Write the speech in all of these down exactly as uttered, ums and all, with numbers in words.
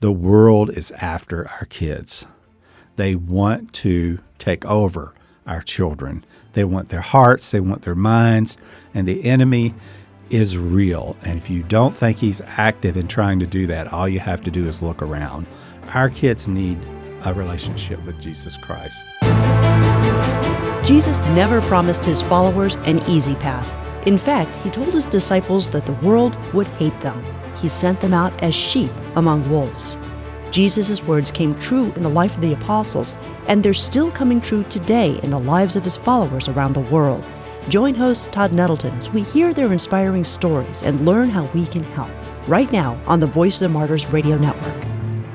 The world is after our kids. They want to take over our children. They want their hearts, they want their minds, and the enemy is real. And if you don't think he's active in trying to do that, all you have to do is look around. Our kids need a relationship with Jesus Christ. Jesus never promised his followers an easy path. In fact, he told his disciples that the world would hate them. He sent them out as sheep among wolves. Jesus' words came true in the life of the apostles, and they're still coming true today in the lives of his followers around the world. Join host Todd Nettleton as we hear their inspiring stories and learn how we can help, right now on the Voice of the Martyrs Radio Network.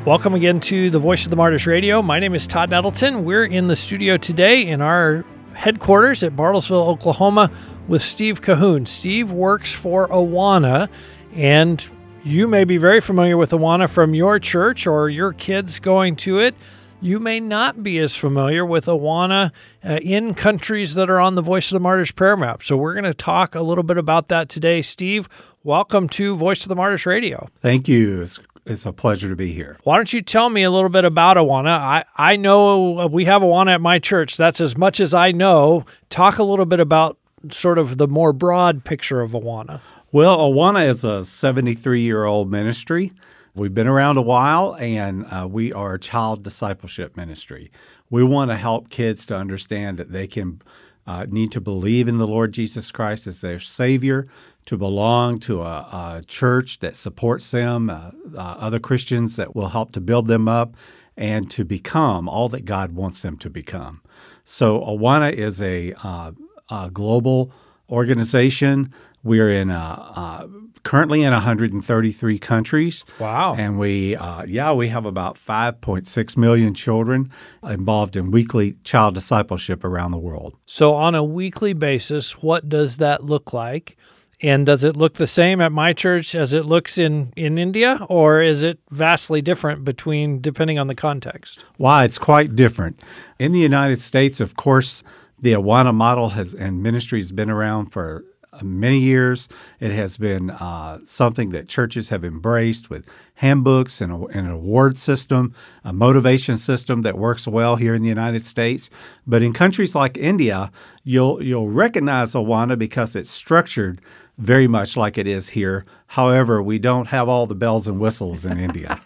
Welcome again to the Voice of the Martyrs Radio. My name is Todd Nettleton. We're in the studio today in our headquarters at Bartlesville, Oklahoma, with Steve Cahoon. Steve works for Awana, and you may be very familiar with Awana from your church or your kids going to it. You may not be as familiar with Awana uh, in countries that are on the Voice of the Martyrs prayer map. So we're going to talk a little bit about that today. Steve, welcome to Voice of the Martyrs Radio. Thank you. It's, it's a pleasure to be here. Why don't you tell me a little bit about Awana? I, I know we have Awana at my church. That's as much as I know. Talk a little bit about sort of the more broad picture of Awana. Well, Awana is a seventy-three-year-old ministry. We've been around a while, and uh, we are a child discipleship ministry. We want to help kids to understand that they can uh, need to believe in the Lord Jesus Christ as their Savior, to belong to a, a church that supports them, uh, uh, other Christians that will help to build them up, and to become all that God wants them to become. So Awana is a, uh, a global organization. We're in uh, uh, currently in one hundred thirty-three countries. Wow. And we, uh, yeah, we have about five point six million children involved in weekly child discipleship around the world. So on a weekly basis, what does that look like? And does it look the same at my church as it looks in, in India, or is it vastly different between depending on the context? Why, it's quite different. In the United States, of course, the Awana model has and ministry has been around for many years. It has been uh, something that churches have embraced with handbooks and, a, and an award system, a motivation system that works well here in the United States. But in countries like India, you'll you'll recognize Awana because it's structured very much like it is here. However, we don't have all the bells and whistles in India.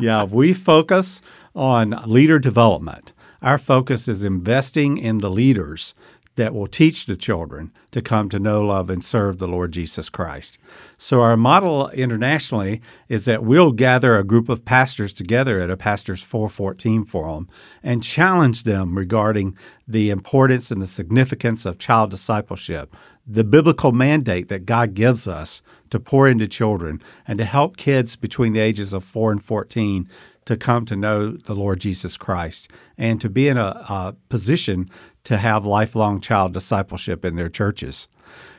Yeah, we focus on leader development. Our focus is investing in the leaders that will teach the children to come to know, love, and serve the Lord Jesus Christ. So our model internationally is that we'll gather a group of pastors together at a Pastors four fourteen forum and challenge them regarding the importance and the significance of child discipleship, the biblical mandate that God gives us to pour into children and to help kids between the ages of four and fourteen to come to know the Lord Jesus Christ and to be in a, a position to have lifelong child discipleship in their churches.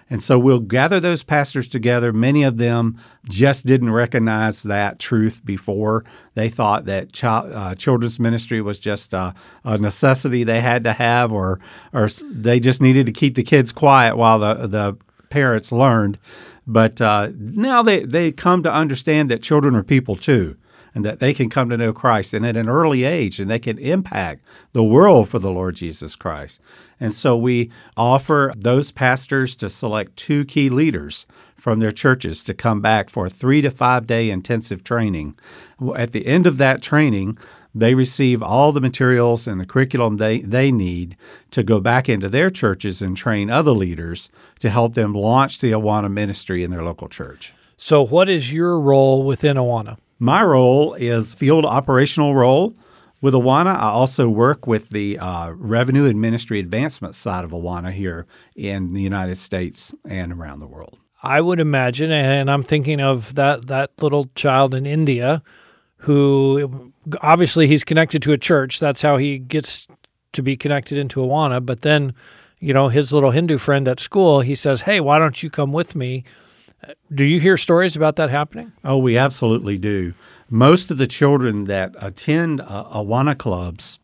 And so we'll gather those pastors together. Many of them just didn't recognize that truth before. They thought that child, uh, children's ministry was just uh, a necessity they had to have, or or they just needed to keep the kids quiet while the, the parents learned. But uh, now they, they come to understand that children are people too, and that they can come to know Christ and at an early age, and they can impact the world for the Lord Jesus Christ. And so we offer those pastors to select two key leaders from their churches to come back for a three to five day intensive training. At the end of that training, they receive all the materials and the curriculum they, they need to go back into their churches and train other leaders to help them launch the Awana ministry in their local church. So what is your role within Awana? My role is field operational role with Awana. I also work with the uh, revenue and ministry advancement side of Awana here in the United States and around the world. I would imagine, and I'm thinking of that, that little child in India who obviously he's connected to a church. That's how he gets to be connected into Awana. But then, you know, his little Hindu friend at school, he says, hey, why don't you come with me? Do you hear stories about that happening? Oh, we absolutely do. Most of the children that attend uh, Awana clubs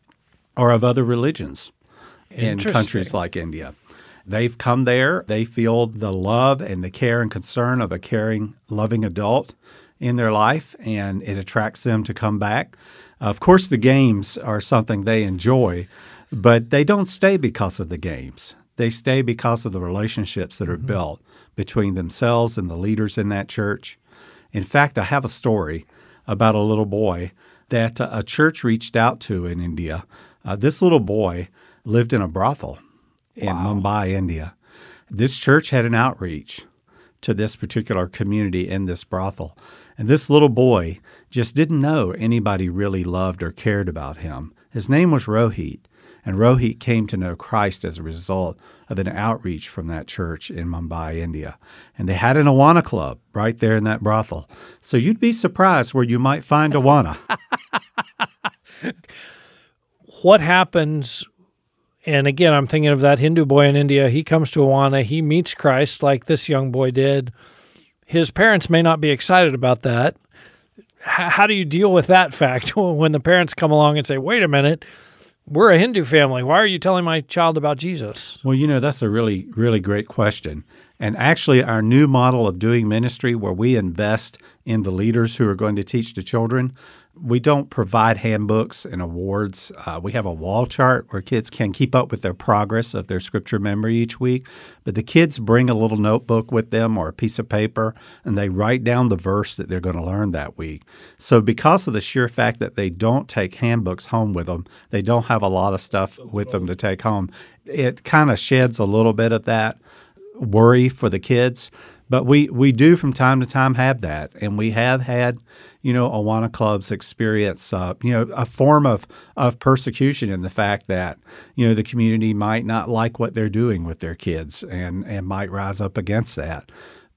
are of other religions in countries like India. They've come there. They feel the love and the care and concern of a caring, loving adult, in their life, and it attracts them to come back. Of course, the games are something they enjoy, but they don't stay because of the games. They stay because of the relationships that are mm-hmm. built between themselves and the leaders in that church. In fact, I have a story about a little boy that a church reached out to in India. Uh, this little boy lived in a brothel in wow. Mumbai, India. This church had an outreach to this particular community in this brothel. And this little boy just didn't know anybody really loved or cared about him. His name was Rohit, and Rohit came to know Christ as a result of an outreach from that church in Mumbai, India. And they had an Awana club right there in that brothel. So you'd be surprised where you might find Awana. What happens? And again, I'm thinking of that Hindu boy in India. He comes to Awana. He meets Christ like this young boy did. His parents may not be excited about that. H- how do you deal with that fact when the parents come along and say, wait a minute, we're a Hindu family. Why are you telling my child about Jesus? Well, you know, that's a really, really great question. And actually, our new model of doing ministry where we invest in the leaders who are going to teach the children, we don't provide handbooks and awards. Uh, we have a wall chart where kids can keep up with their progress of their scripture memory each week. But the kids bring a little notebook with them or a piece of paper, and they write down the verse that they're going to learn that week. So because of the sheer fact that they don't take handbooks home with them, they don't have a lot of stuff with them to take home, it kind of sheds a little bit of that worry for the kids. But we, we do from time to time have that, and we have had, you know, Awana clubs experience, uh, you know, a form of, of persecution in the fact that, you know, the community might not like what they're doing with their kids and, and might rise up against that.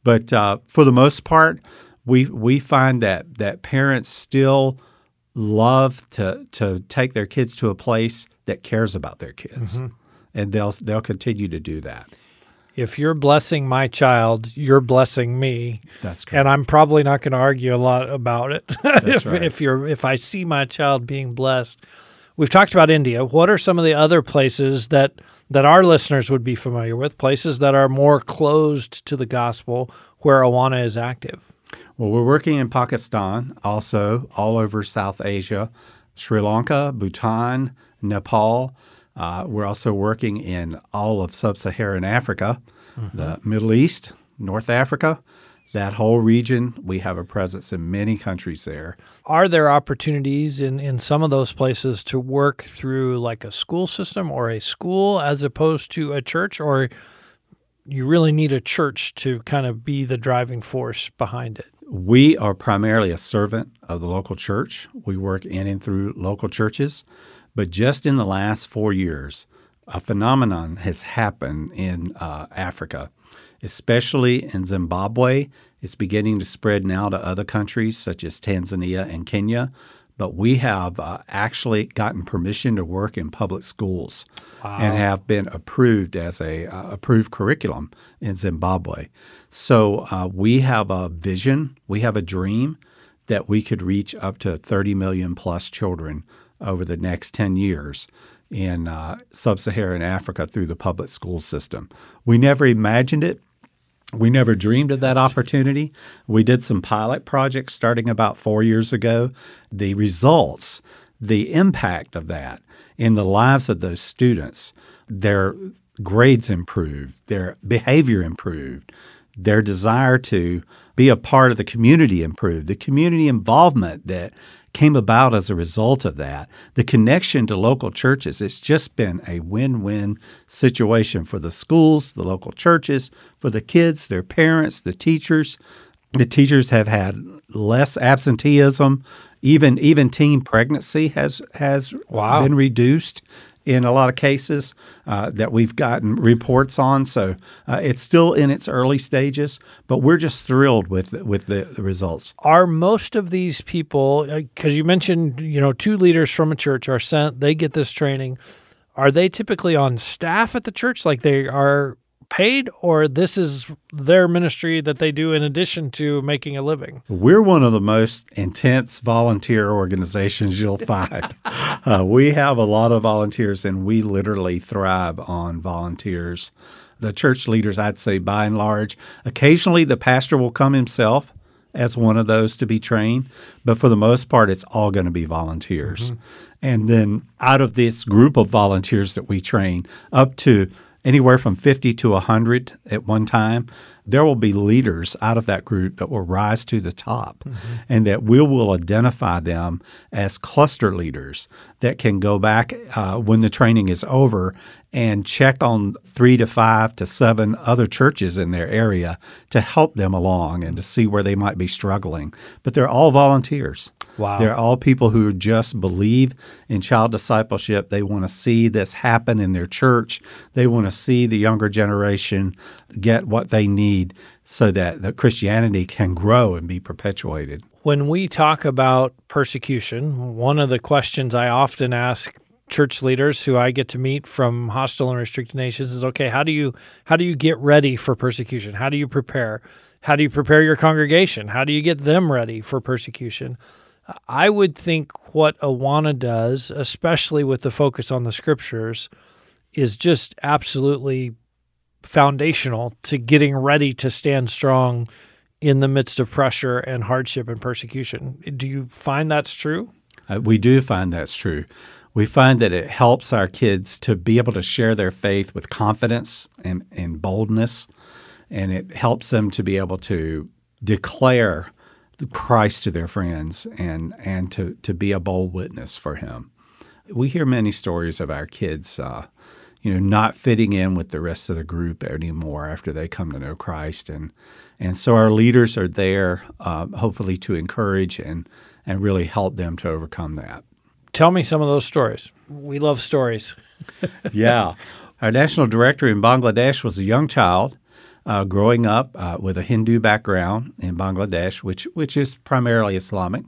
But uh, for the most part, we we find that that parents still love to to take their kids to a place that cares about their kids, mm-hmm. and they'll they'll continue to do that. If you're blessing my child, you're blessing me. That's correct. And I'm probably not going to argue a lot about it. That's if, right. if you're if I see my child being blessed. We've talked about India. What are some of the other places that that our listeners would be familiar with, places that are more closed to the gospel where Awana is active? Well, we're working in Pakistan, also all over South Asia, Sri Lanka, Bhutan, Nepal. Uh, we're also working in all of sub-Saharan Africa, mm-hmm. the Middle East, North Africa, that whole region. We have a presence in many countries there. Are there opportunities in, in some of those places to work through like a school system or a school as opposed to a church, or you really need a church to kind of be the driving force behind it? We are primarily a servant of the local church. We work in and through local churches. But just in the last four years, a phenomenon has happened in uh, Africa, especially in Zimbabwe. It's beginning to spread now to other countries such as Tanzania and Kenya. But we have uh, actually gotten permission to work in public schools wow. and have been approved as a uh, approved curriculum in Zimbabwe. So uh, we have a vision, we have a dream that we could reach up to thirty million plus children over the next ten years in uh, sub-Saharan Africa through the public school system. We never imagined it. We never dreamed of that opportunity. We did some pilot projects starting about four years ago. The results, the impact of that in the lives of those students, their grades improved, their behavior improved, their desire to be a part of the community improved, the community involvement that came about as a result of that, the connection to local churches. It's just been a win-win situation for the schools, the local churches, for the kids, their parents, the teachers. The teachers have had less absenteeism. Even even teen pregnancy has, has wow. been reduced in a lot of cases uh, that we've gotten reports on. So uh, it's still in its early stages, but we're just thrilled with with the, the results. Are most of these people, because you mentioned, you know, two leaders from a church are sent, they get this training. Are they typically on staff at the church, like they are paid, or this is their ministry that they do in addition to making a living? We're one of the most intense volunteer organizations you'll find. uh, we have a lot of volunteers, and we literally thrive on volunteers. The church leaders, I'd say, by and large, occasionally the pastor will come himself as one of those to be trained. But for the most part, it's all going to be volunteers. Mm-hmm. And then out of this group of volunteers that we train, up to anywhere from fifty to one hundred at one time, there will be leaders out of that group that will rise to the top, mm-hmm. and that we will identify them as cluster leaders that can go back uh, when the training is over and check on three to five to seven other churches in their area to help them along and to see where they might be struggling. But they're all volunteers. Wow. They're all people who just believe in child discipleship. They want to see this happen in their church. They want to see the younger generation get what they need so that the Christianity can grow and be perpetuated. When we talk about persecution, one of the questions I often ask church leaders who I get to meet from hostile and restricted nations is, okay, how do you how do you get ready for persecution? How do you prepare? How do you prepare your congregation? How do you get them ready for persecution? I would think what Awana does, especially with the focus on the Scriptures, is just absolutely foundational to getting ready to stand strong in the midst of pressure and hardship and persecution. Do you find that's true? Uh, we do find that's true. We find that it helps our kids to be able to share their faith with confidence and, and boldness, and it helps them to be able to declare Christ to their friends and, and to, to be a bold witness for him. We hear many stories of our kids uh, you know, not fitting in with the rest of the group anymore after they come to know Christ. And and so our leaders are there uh, hopefully to encourage and, and really help them to overcome that. Tell me some of those stories. We love stories. Yeah. Our national director in Bangladesh was a young child uh, growing up uh, with a Hindu background in Bangladesh, which which is primarily Islamic.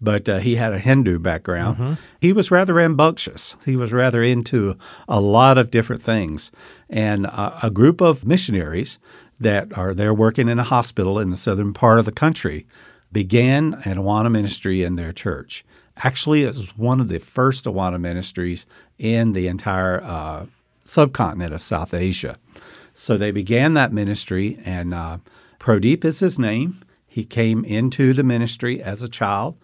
But uh, he had a Hindu background. Mm-hmm. He was rather rambunctious. He was rather into a lot of different things. And uh, a group of missionaries that are there working in a hospital in the southern part of the country began an Awana ministry in their church. Actually, it was one of the first Awana ministries in the entire uh, subcontinent of South Asia. So they began that ministry, and uh, Prodeep is his name. He came into the ministry as a child,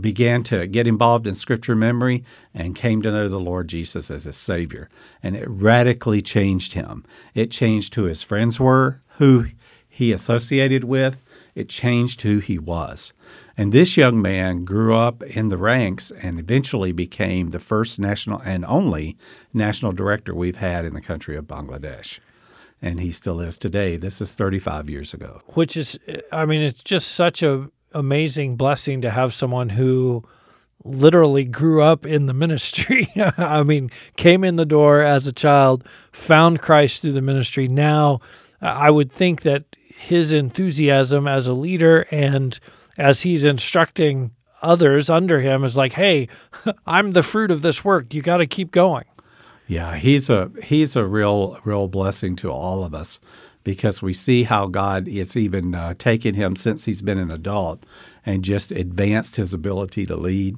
began to get involved in Scripture memory, and came to know the Lord Jesus as his Savior. And it radically changed him. It changed who his friends were, who he associated with. It changed who he was. And this young man grew up in the ranks and eventually became the first national and only national director we've had in the country of Bangladesh. And he still is today. This is thirty-five years ago. Which is, I mean, it's just such an amazing blessing to have someone who literally grew up in the ministry. I mean, came in the door as a child, found Christ through the ministry. Now, I would think that his enthusiasm as a leader and as he's instructing others under him is like, hey, I'm the fruit of this work. You got to keep going. Yeah, he's a he's a real real blessing to all of us, because we see how God is even uh, taken him since he's been an adult and just advanced his ability to lead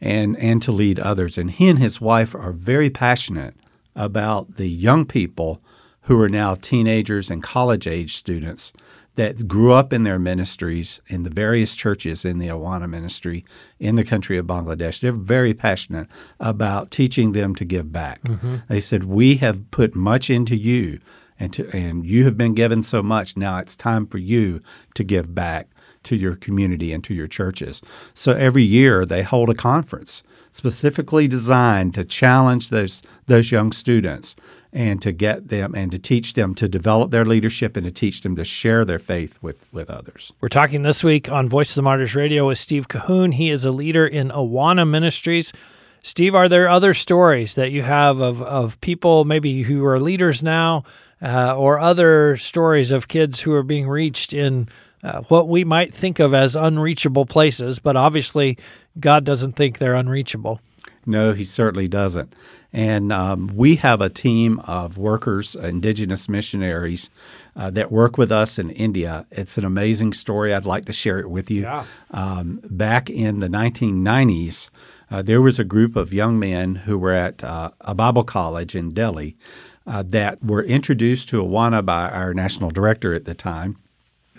and, and to lead others. And he and his wife are very passionate about the young people who are now teenagers and college-age students that grew up in their ministries in the various churches in the Awana ministry in the country of Bangladesh. They're very passionate about teaching them to give back. Mm-hmm. They said, we have put much into you, and to, and you have been given so much. Now it's time for you to give back to your community and to your churches. So every year they hold a conference specifically designed to challenge those those young students and to get them and to teach them to develop their leadership and to teach them to share their faith with, with others. We're talking this week on Voice of the Martyrs Radio with Steve Cahoon. He is a leader in Awana Ministries. Steve, are there other stories that you have of, of people maybe who are leaders now uh, or other stories of kids who are being reached in Uh, what we might think of as unreachable places, but obviously God doesn't think they're unreachable. No, he certainly doesn't. And um, we have a team of workers, indigenous missionaries, uh, that work with us in India. It's an amazing story. I'd like to share it with you. Yeah. Um, back in the nineteen nineties, uh, there was a group of young men who were at uh, a Bible college in Delhi uh, that were introduced to Awana by our national director at the time.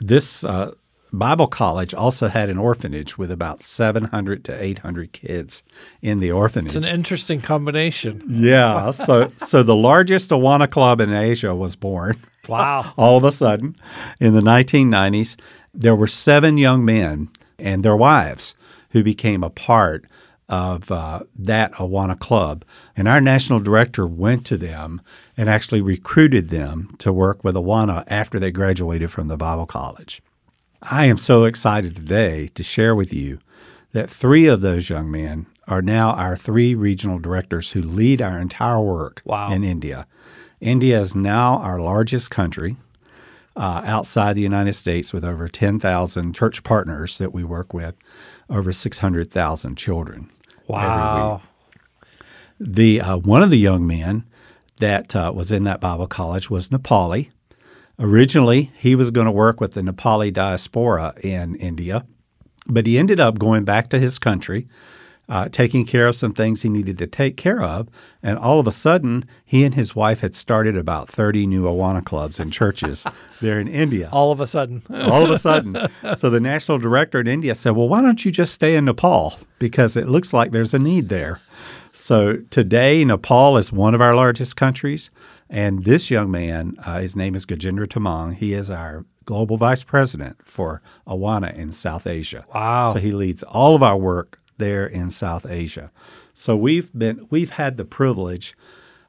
This uh, Bible College also had an orphanage with about seven hundred to eight hundred kids in the orphanage. It's an interesting combination. Yeah. So so the largest Awana club in Asia was born. Wow. All of a sudden, in the nineteen nineties, there were seven young men and their wives who became a part of uh, that Awana club. And our national director went to them and actually recruited them to work with Awana after they graduated from the Bible College. I am so excited today to share with you that three of those young men are now our three regional directors who lead our entire work wow. in India. India is now our largest country uh, outside the United States, with over ten thousand church partners that we work with, over six hundred thousand children. Wow. Every week. The, uh, one of the young men that uh, was in that Bible college was Nepali. Originally, he was going to work with the Nepali diaspora in India, but he ended up going back to his country, uh, taking care of some things he needed to take care of, and all of a sudden, he and his wife had started about thirty new Awana clubs and churches there in India. All of a sudden. All of a sudden. So the national director in India said, well, why don't you just stay in Nepal, because it looks like there's a need there. So today, Nepal is one of our largest countries, and this young man, uh, his name is Gajendra Tamang. He is our global vice president for Awana in South Asia. Wow! So he leads all of our work there in South Asia. So we've been we've had the privilege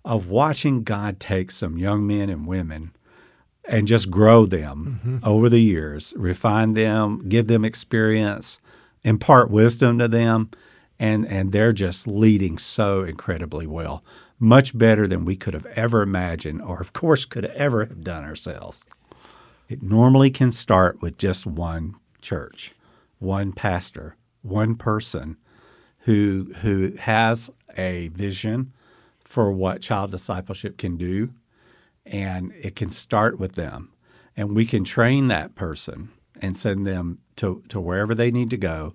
of watching God take some young men and women and just grow them mm-hmm. over the years, refine them, give them experience, impart wisdom to them. And and they're just leading so incredibly well, much better than we could have ever imagined or, of course, could ever have done ourselves. It normally can start with just one church, one pastor, one person who who has a vision for what child discipleship can do, and it can start with them. And we can train that person and send them to, to wherever they need to go,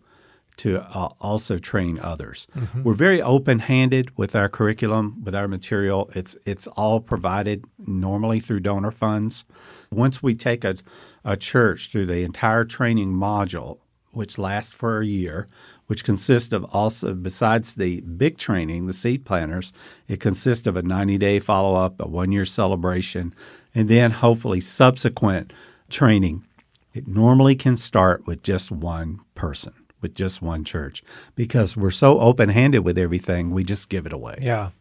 to uh, also train others. Mm-hmm. We're very open-handed with our curriculum, with our material. It's it's all provided normally through donor funds. Once we take a, a church through the entire training module, which lasts for a year, which consists of also, besides the big training, the seed planters, it consists of a ninety-day follow-up, a one-year celebration, and then hopefully subsequent training. It normally can start with just one person, with just one church, because we're so open-handed with everything, we just give it away. Yeah.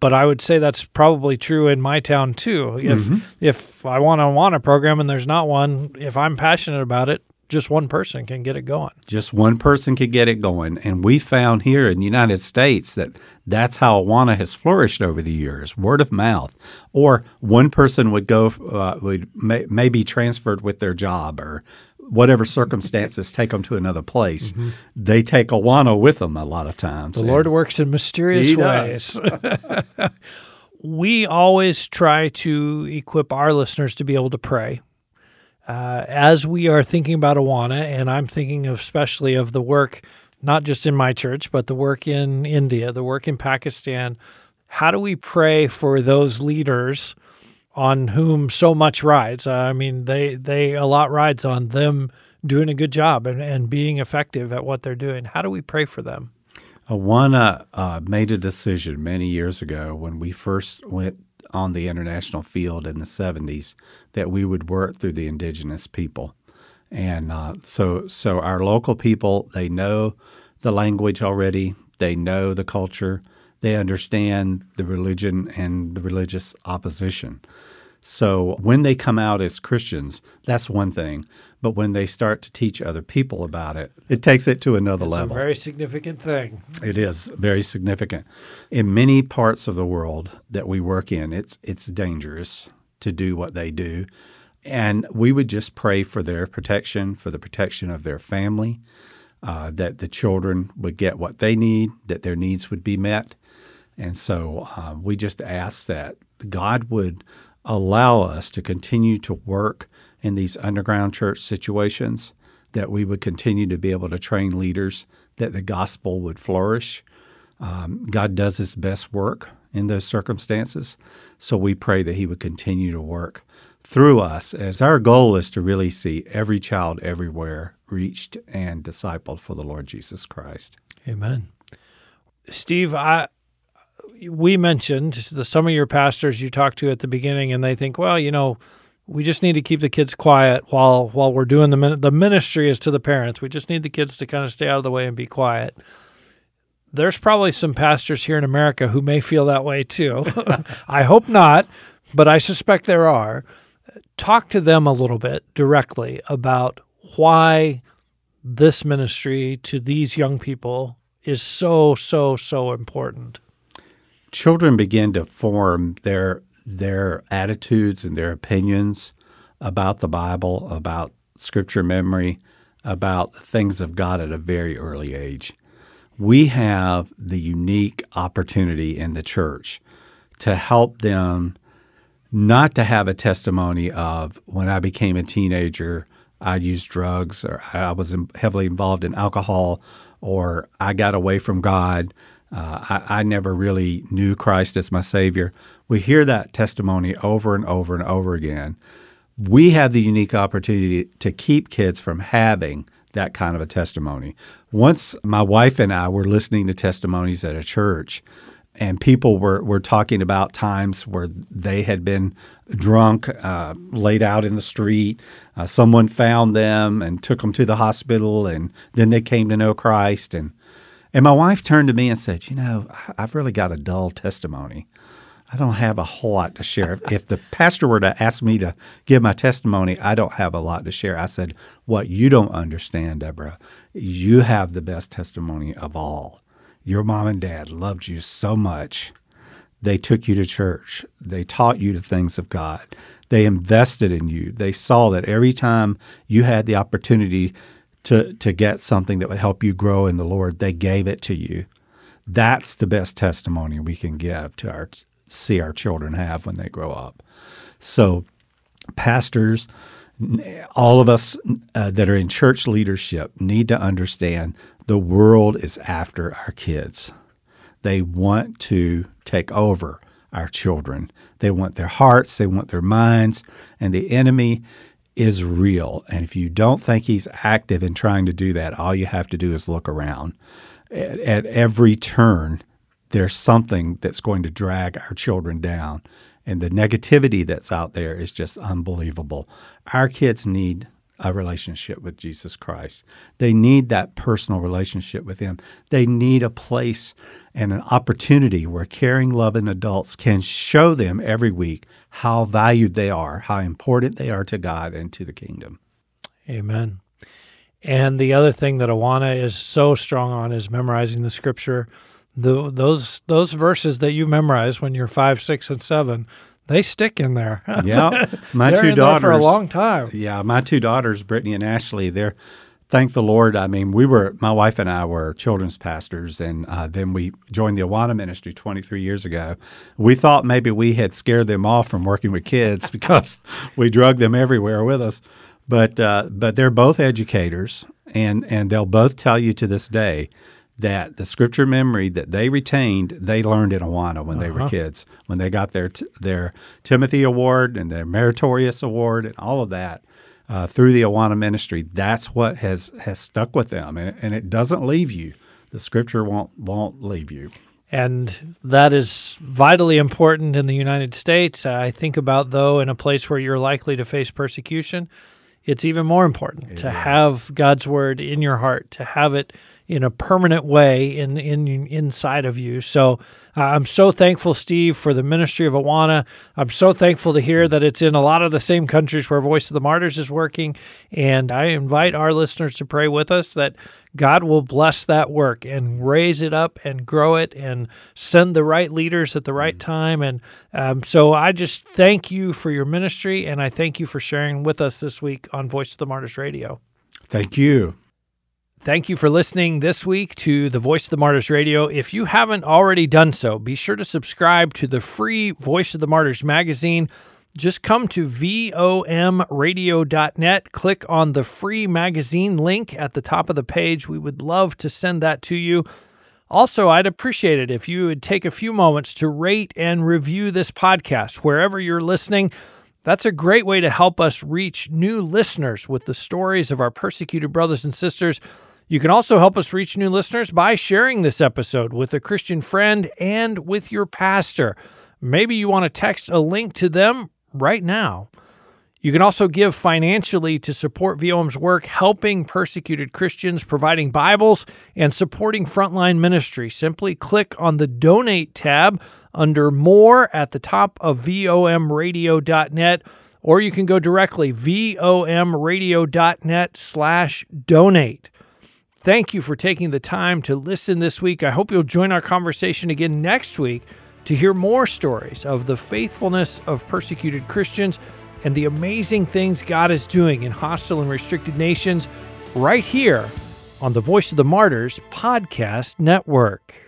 But I would say that's probably true in my town, too. If mm-hmm. if I want to want a program and there's not one, if I'm passionate about it, just one person can get it going. Just one person can get it going. And we found here in the United States that that's how Awana has flourished over the years, word of mouth. Or one person would go, uh, would may, may be transferred with their job or whatever circumstances take them to another place. Mm-hmm. They take Awana with them a lot of times. The Lord works in mysterious ways. We always try to equip our listeners to be able to pray. Uh, as we are thinking about Awana, and I'm thinking of especially of the work, not just in my church, but the work in India, the work in Pakistan, how do we pray for those leaders on whom so much rides? Uh, I mean, they, they a lot rides on them doing a good job and, and being effective at what they're doing. How do we pray for them? Awana uh, made a decision many years ago when we first went on the international field in the seventies that we would work through the indigenous people. And uh, so, so our local people, they know the language already. They know the culture. They understand the religion and the religious opposition. So when they come out as Christians, that's one thing. But when they start to teach other people about it, it takes it to another that's level. It's a very significant thing. It is very significant. In many parts of the world that we work in, it's it's dangerous to do what they do. And we would just pray for their protection, for the protection of their family, uh, that the children would get what they need, that their needs would be met. And so uh, we just ask that God would allow us to continue to work in these underground church situations, that we would continue to be able to train leaders, that the gospel would flourish. Um, God does his best work in those circumstances, so we pray that he would continue to work through us, as our goal is to really see every child everywhere reached and discipled for the Lord Jesus Christ. Amen. Steve, I, we mentioned the, some of your pastors you talked to at the beginning, and they think, well, you know, we just need to keep the kids quiet while while we're doing the min- the ministry is to the parents. We just need the kids to kind of stay out of the way and be quiet. There's probably some pastors here in America who may feel that way too. I hope not, but I suspect there are. Talk to them a little bit directly about why this ministry to these young people is so, so, so important. Children begin to form their their attitudes and their opinions about the Bible, about Scripture memory, about things of God at a very early age. We have the unique opportunity in the church to help them not to have a testimony of, when I became a teenager, I used drugs, or I was heavily involved in alcohol, or I got away from God. Uh, I, I never really knew Christ as my Savior. We hear that testimony over and over and over again. We have the unique opportunity to keep kids from having that kind of a testimony. Once my wife and I were listening to testimonies at a church, and people were, were talking about times where they had been drunk, uh, laid out in the street. Uh, someone found them and took them to the hospital, and then they came to know Christ. And And my wife turned to me and said, you know, I've really got a dull testimony. I don't have a whole lot to share. If the pastor were to ask me to give my testimony, I don't have a lot to share. I said, what you don't understand, Deborah, you have the best testimony of all. Your mom and dad loved you so much. They took you to church. They taught you the things of God. They invested in you. They saw that every time you had the opportunity to to get something that would help you grow in the Lord, they gave it to you. That's the best testimony we can give to our see our children have when they grow up. So pastors, all of us uh, that are in church leadership need to understand the world is after our kids. They want to take over our children. They want their hearts, they want their minds, and the enemy is real. And if you don't think he's active in trying to do that, all you have to do is look around. At, at every turn, there's something that's going to drag our children down. And the negativity that's out there is just unbelievable. Our kids need a relationship with Jesus Christ. They need that personal relationship with him. They need a place and an opportunity where caring, loving adults can show them every week how valued they are, how important they are to God and to the kingdom. Amen. And the other thing that Awana is so strong on is memorizing the Scripture. The, those those verses that you memorize when you're five, six, and seven, they stick in there. Yeah, my they're two in daughters there for a long time. Yeah, my two daughters, Brittany and Ashley. They're thank the Lord. I mean, we were my wife and I were children's pastors, and uh, then we joined the Awana ministry twenty-three years ago. We thought maybe we had scared them off from working with kids because we drug them everywhere with us. But uh, but they're both educators, and and they'll both tell you to this day that the Scripture memory that they retained, they learned in Awana when uh-huh. they were kids, when they got their their Timothy Award and their Meritorious Award and all of that uh, through the Awana ministry. That's what has, has stuck with them, and, and it doesn't leave you. The Scripture won't won't leave you. And that is vitally important in the United States. I think about, though, in a place where you're likely to face persecution, it's even more important it to is. have God's Word in your heart, to have it in a permanent way in, in inside of you. So uh, I'm so thankful, Steve, for the ministry of Awana. I'm so thankful to hear that it's in a lot of the same countries where Voice of the Martyrs is working. And I invite our listeners to pray with us that God will bless that work and raise it up and grow it and send the right leaders at the right time. And um, so I just thank you for your ministry, and I thank you for sharing with us this week on Voice of the Martyrs Radio. Thank you. Thank you for listening this week to the Voice of the Martyrs Radio. If you haven't already done so, be sure to subscribe to the free Voice of the Martyrs magazine. Just come to V O M radio dot net, click on the free magazine link at the top of the page. We would love to send that to you. Also, I'd appreciate it if you would take a few moments to rate and review this podcast wherever you're listening. That's a great way to help us reach new listeners with the stories of our persecuted brothers and sisters. You can also help us reach new listeners by sharing this episode with a Christian friend and with your pastor. Maybe you want to text a link to them right now. You can also give financially to support V O M's work, helping persecuted Christians, providing Bibles, and supporting frontline ministry. Simply click on the Donate tab under More at the top of V O M radio dot net, or you can go directly V O M radio dot net slash donate. Thank you for taking the time to listen this week. I hope you'll join our conversation again next week to hear more stories of the faithfulness of persecuted Christians and the amazing things God is doing in hostile and restricted nations right here on the Voice of the Martyrs podcast network.